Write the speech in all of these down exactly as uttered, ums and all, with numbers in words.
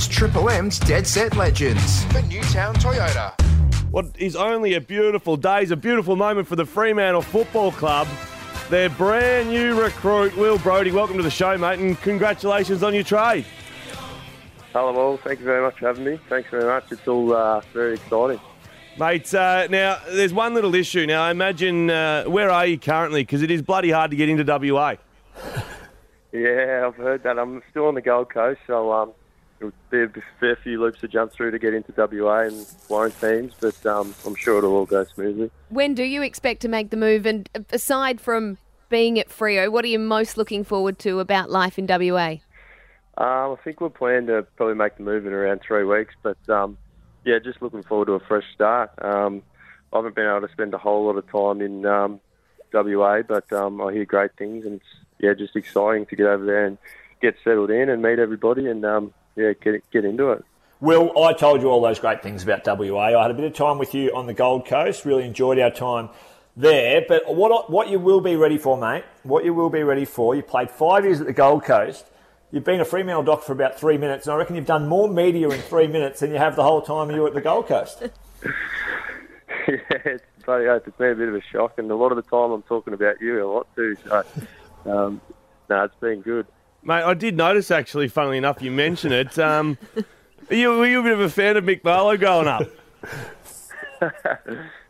It's Triple M's Dead Set Legends for Newtown Toyota. What is only a beautiful day is a beautiful moment for the Fremantle Football Club. Their brand new recruit, Will Brodie, welcome to the show, mate, and congratulations on your trade. Hello all, thank you very much for having me. Thanks very much, it's all uh, very exciting. Mate, uh, now, there's one little issue. Now, I imagine, uh, where are you currently? Because it is bloody hard to get into W A. Yeah, I've heard that. I'm still on the Gold Coast, so um, it'll be a fair few loops to jump through to get into W A and foreign teams, but um, I'm sure it'll all go smoothly. When do you expect to make the move? And aside from being at Freo, what are you most looking forward to about life in W A? Um, I think we'll plan to probably make the move in around three weeks, but um, yeah, just looking forward to a fresh start. Um, I haven't been able to spend a whole lot of time in um, W A, but um, I hear great things, and it's yeah, just exciting to get over there and get settled in and meet everybody and um, yeah, get get into it. Will, I told you all those great things about W A. I had a bit of time with you on the Gold Coast, really enjoyed our time there. But what what you will be ready for, mate, what you will be ready for, you played five years at the Gold Coast, you've been a Fremantle Docker for about three minutes, and I reckon you've done more media in three minutes than you have the whole time you were at the Gold Coast. Yeah, it's, it's been a bit of a shock, and a lot of the time I'm talking about you a lot too, so... Um, no, it's been good. Mate, I did notice, actually, funnily enough, you mentioned it. Um, are you, were you a bit of a fan of Mick Barlow growing up?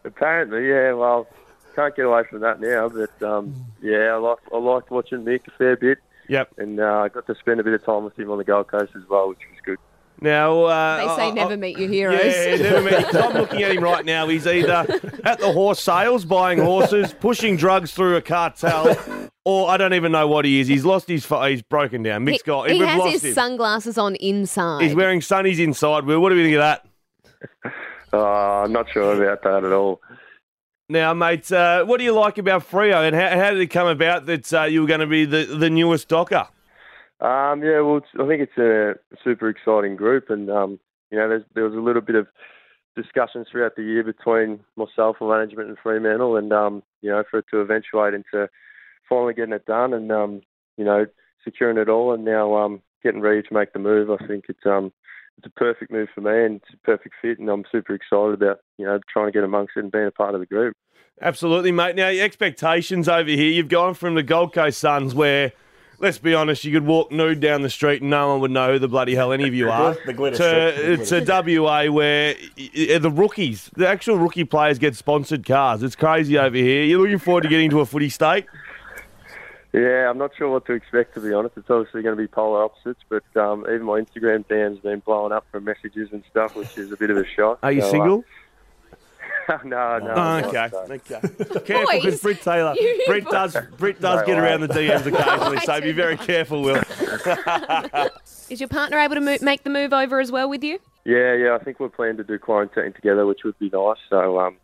Apparently, yeah. Well, can't get away from that now. But, um, yeah, I liked, I liked watching Mick a fair bit. Yep. And uh, I got to spend a bit of time with him on the Gold Coast as well, which was good. Now uh, they say I, never I, meet your heroes. Yeah, never meet. I'm looking at him right now. He's either at the horse sales, buying horses, pushing drugs through a cartel, or I don't even know what he is. He's lost his. He's broken down. Mick's got. He has lost his him. Sunglasses on inside. He's wearing sunnies inside. Will, what do we think of that? Oh, I'm not sure about that at all. Now, mate, uh, what do you like about Freo, and how, how did it come about that uh, you were going to be the, the newest Docker? Um, yeah, well, it's, I think it's a super exciting group, and um, you know, there was a little bit of discussions throughout the year between myself and management and Fremantle, and um, you know, for it to eventuate into finally getting it done, and um, you know, securing it all, and now um, getting ready to make the move. I think it's um, it's a perfect move for me, and it's a perfect fit, and I'm super excited about you know trying to get amongst it and being a part of the group. Absolutely, mate. Now, your expectations over here, you've gone from the Gold Coast Suns where, let's be honest, you could walk nude down the street and no one would know who the bloody hell any of you are. The glitter to, it's a W A where the rookies, the actual rookie players get sponsored cars. It's crazy over here. You're looking forward to getting to a footy state? Yeah, I'm not sure what to expect, to be honest. It's obviously going to be polar opposites, but um, even my Instagram D M's been blowing up for messages and stuff, which is a bit of a shock. Are you so, single? Uh, no, no. Oh, okay, no. okay. Careful, because Britt Taylor, Britt does, Britt does no, get around the D Ms occasionally, so be very careful, Will. Is your partner able to mo- make the move over as well with you? Yeah, yeah. I think we're planning to do quarantine together, which would be nice. So, um,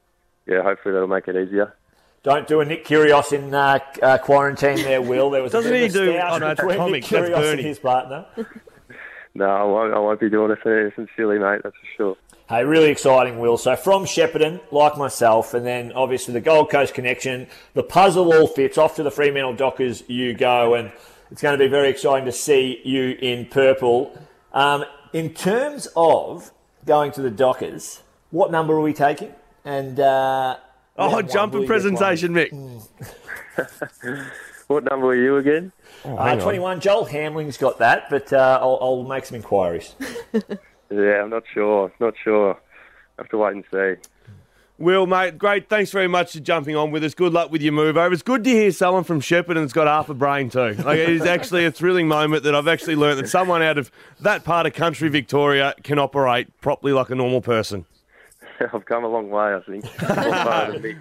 yeah, hopefully that'll make it easier. Don't do a Nick Kyrgios in uh, uh, quarantine, there, Will. There was doesn't a he do? Oh no, it's a comic. That's Bernie. His partner. No, I won't, I won't be doing anything silly, mate. That's for sure. Hey, really exciting, Will. So from Shepparton, like myself, and then obviously the Gold Coast connection, the puzzle all fits. Off to the Fremantle Dockers you go, and it's going to be very exciting to see you in purple. Um, in terms of going to the Dockers, what number are we taking? And uh, oh, jumping presentation, Mick. Mm. What number were you again? Oh, uh, twenty-one. On. Joel Hamling's got that, but uh, I'll, I'll make some inquiries. Yeah, I'm not sure. Not sure. I have to wait and see. Will, mate, great. Thanks very much for jumping on with us. Good luck with your move over. It's good to hear someone from Shepparton's got half a brain too. Like, it is actually a thrilling moment that I've actually learned that someone out of that part of country Victoria can operate properly like a normal person. I've come a long way, I think.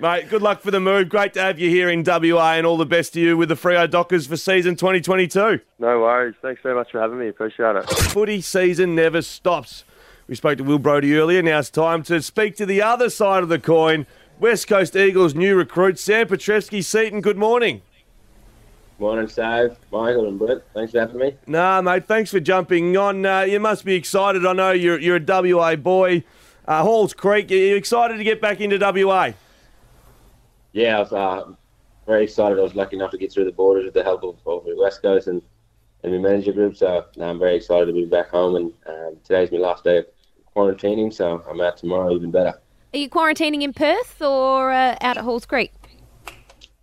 Mate, good luck for the move. Great to have you here in W A, and all the best to you with the Freo Dockers for season twenty twenty-two. No worries. Thanks very much for having me. Appreciate it. Footy season never stops. We spoke to Will Brodie earlier. Now it's time to speak to the other side of the coin. West Coast Eagles new recruit, Sam Petrevski-Seton. Good morning. Morning, Sav, Michael and Brett. Thanks for having me. Nah, mate, thanks for jumping on. Uh, you must be excited. I know you're, you're a W A boy. Uh, Halls Creek, are you excited to get back into W A? Yeah, I was uh, very excited. I was lucky enough to get through the borders with the help of, of West Coast and in my manager group, so I'm very excited to be back home. And um, today's my last day of quarantining, so I'm out tomorrow, even better. Are you quarantining in Perth or uh, out at Halls Creek?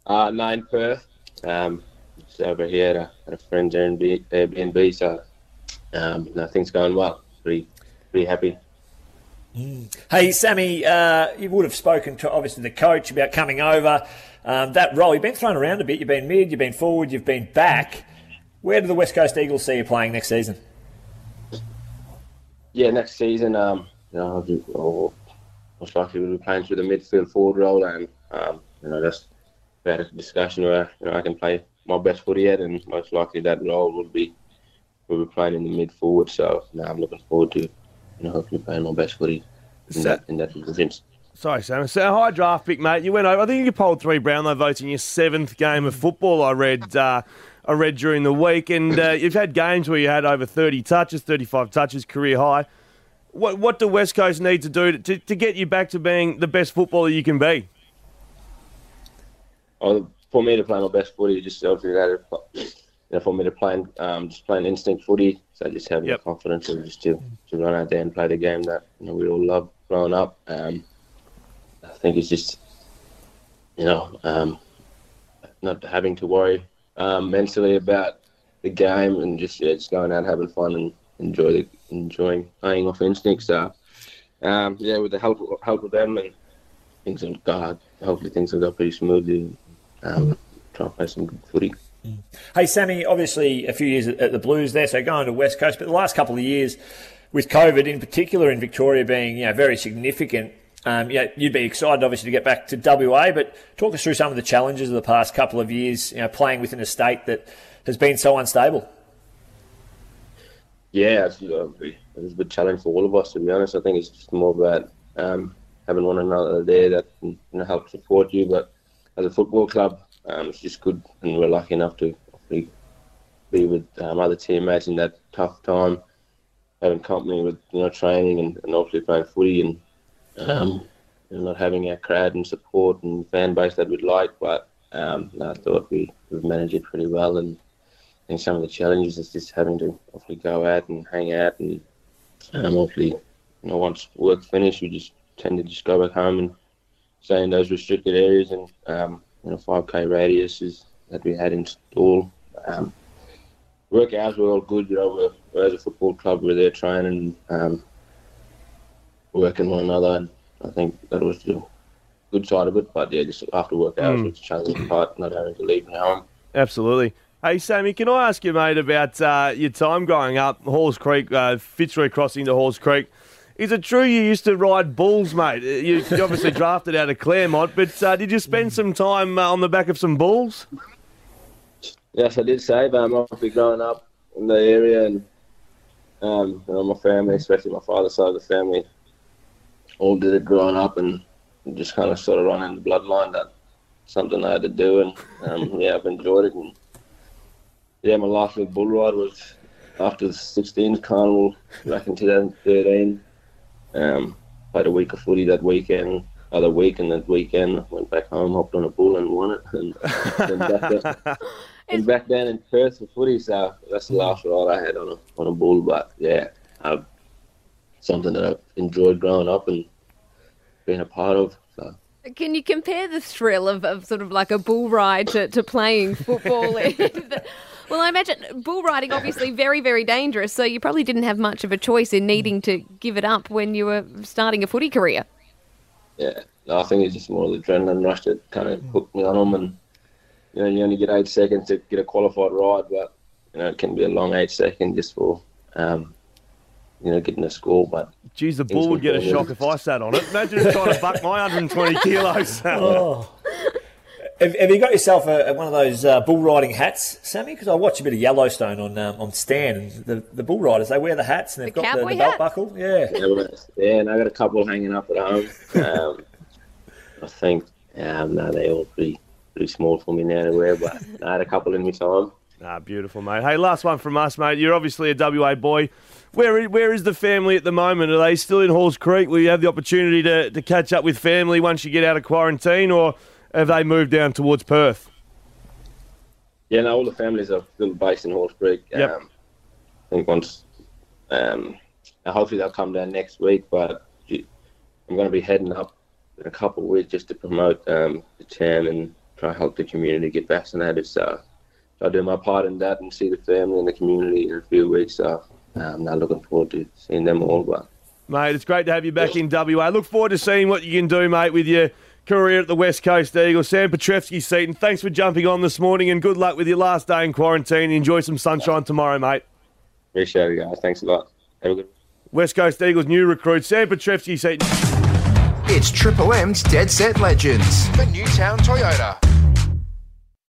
Uh, no, in Perth. Um, just over here at a, at a friend's Airbnb, so um, no, things going well. Pretty, pretty happy. Mm. Hey, Sammy, uh, you would have spoken to, obviously, the coach about coming over. Um, that role, you've been thrown around a bit. You've been mid, you've been forward, you've been back. Where do the West Coast Eagles see you playing next season? Yeah, next season, um, you know, I'll be, I'll, most likely we'll be playing through the midfield forward role, and um, you know, that's about a discussion where, you know, I can play my best footy yet, and most likely that role will be will be playing in the mid forward. So now I'm looking forward to, you know, hopefully playing my best footy in that in that position. Sorry, Sam. So high draft pick, mate. You went over. I think you polled three Brownlow votes in your seventh game of football. I read. Uh, I read during the week, and uh, you've had games where you had over thirty touches, thirty-five touches, career high. What what do West Coast need to do to, to, to get you back to being the best footballer you can be? Oh, for me to play my best footy, just obviously that, you know, for me to play um, just playing instinct footy, so just having yep. the confidence of just to, to run out there and play the game that, you know, we all love growing up. Um, I think it's just, you know, um, not having to worry Um, mentally about the game, and just yeah, just going out having fun and enjoy the, enjoying playing off instincts. So um, yeah, with the help help of them, and things will go. Hopefully things will go pretty smoothly. Um, try and play some good footy. Hey Sammy, obviously a few years at the Blues there, so going to West Coast, but the last couple of years with COVID in particular in Victoria being, you know, very significant. Um, yeah, you'd be excited, obviously, to get back to W A, but talk us through some of the challenges of the past couple of years, you know, playing within a state that has been so unstable. Yeah, it's, uh, it's a big challenge for all of us, to be honest. I think it's just more about um, having one another there that can, you know, help support you. But as a football club, um, it's just good, and we're lucky enough to be, be with um, other teammates in that tough time, having company with, you know, training and, and obviously playing footy, and Um, and not having our crowd and support and fan base that we'd like, but um, no, I thought we, we've managed it pretty well. And I think some of the challenges is just having to hopefully go out and hang out, and um, hopefully, you know, once work's finished, we just tend to just go back home and stay in those restricted areas and um, you know, five K radiuses that we had in store. Um, work hours were all good, you know. We're, we're as a football club, we're there training. Um, working one another, and I think that was the good side of it. But yeah, just after work hours, mm. it's a challenging part, not having to leave home. Absolutely. Hey, Sammy, can I ask you, mate, about uh, your time growing up, Halls Creek, uh, Fitzroy Crossing to Halls Creek. Is it true you used to ride bulls, mate? You obviously drafted out of Claremont, but uh, did you spend some time uh, on the back of some bulls? Yes, I did save. Um, I've been growing up in the area, and um, you know, my family, especially my father's side of the family, all did it growing up, and just kind of sort of run in the bloodline. That's something I had to do, and um, yeah, I've enjoyed it. And yeah, my last big bull ride was after the sixteenth carnival back in two thousand thirteen. Um, played a week of footy that weekend, other week, and that weekend went back home, hopped on a bull and won it. And, and, back, down, and back down in Perth for footy, so that's the last ride I had on a on a bull. But yeah, I've something that I enjoyed growing up and being a part of. So. Can you compare the thrill of, of sort of like a bull ride to, to playing football? Well, I imagine bull riding obviously very, very dangerous, so you probably didn't have much of a choice in needing to give it up when you were starting a footy career. Yeah, no, I think it's just more the adrenaline rush that kind of hooked me on them, and you know, you only get eight seconds to get a qualified ride, but you know, it can be a long eight seconds just for... Um, you know, getting a score, but... Jeez, the bull would get a shock if I sat on it. Imagine trying to buck my one hundred twenty kilos. Oh. have, have you got yourself a, one of those uh, bull riding hats, Sammy? Because I watch a bit of Yellowstone on um, on Stan, and the, the bull riders, they wear the hats and they've the got the, the belt buckle. Yeah. Yeah, and I got a couple hanging up at home. Um, I think, um, no, they're all pretty, pretty small for me now to wear, but I had a couple in my time. Ah, beautiful, mate. Hey, last one from us, mate. You're obviously a W A boy. Where Where is the family at the moment? Are they still in Halls Creek? Will you have the opportunity to, to catch up with family once you get out of quarantine, or have they moved down towards Perth? Yeah, no, all the families are still based in Halls Creek. Yep. Um, I think once, um, hopefully they'll come down next week, but I'm going to be heading up in a couple of weeks just to promote um, the town and try to help the community get vaccinated. So I'll do my part in that and see the family and the community in a few weeks. So I'm now looking forward to seeing them all. But mate, it's great to have you back in W A. I look forward to seeing what you can do, mate, with your career at the West Coast Eagles. Sam Petrevski-Seton, thanks for jumping on this morning and good luck with your last day in quarantine. Enjoy some sunshine tomorrow, mate. Appreciate it, guys. Thanks a lot. Have a good West Coast Eagles new recruit, Sam Petrevski-Seton. It's Triple M's Dead Set Legends for Newtown Toyota.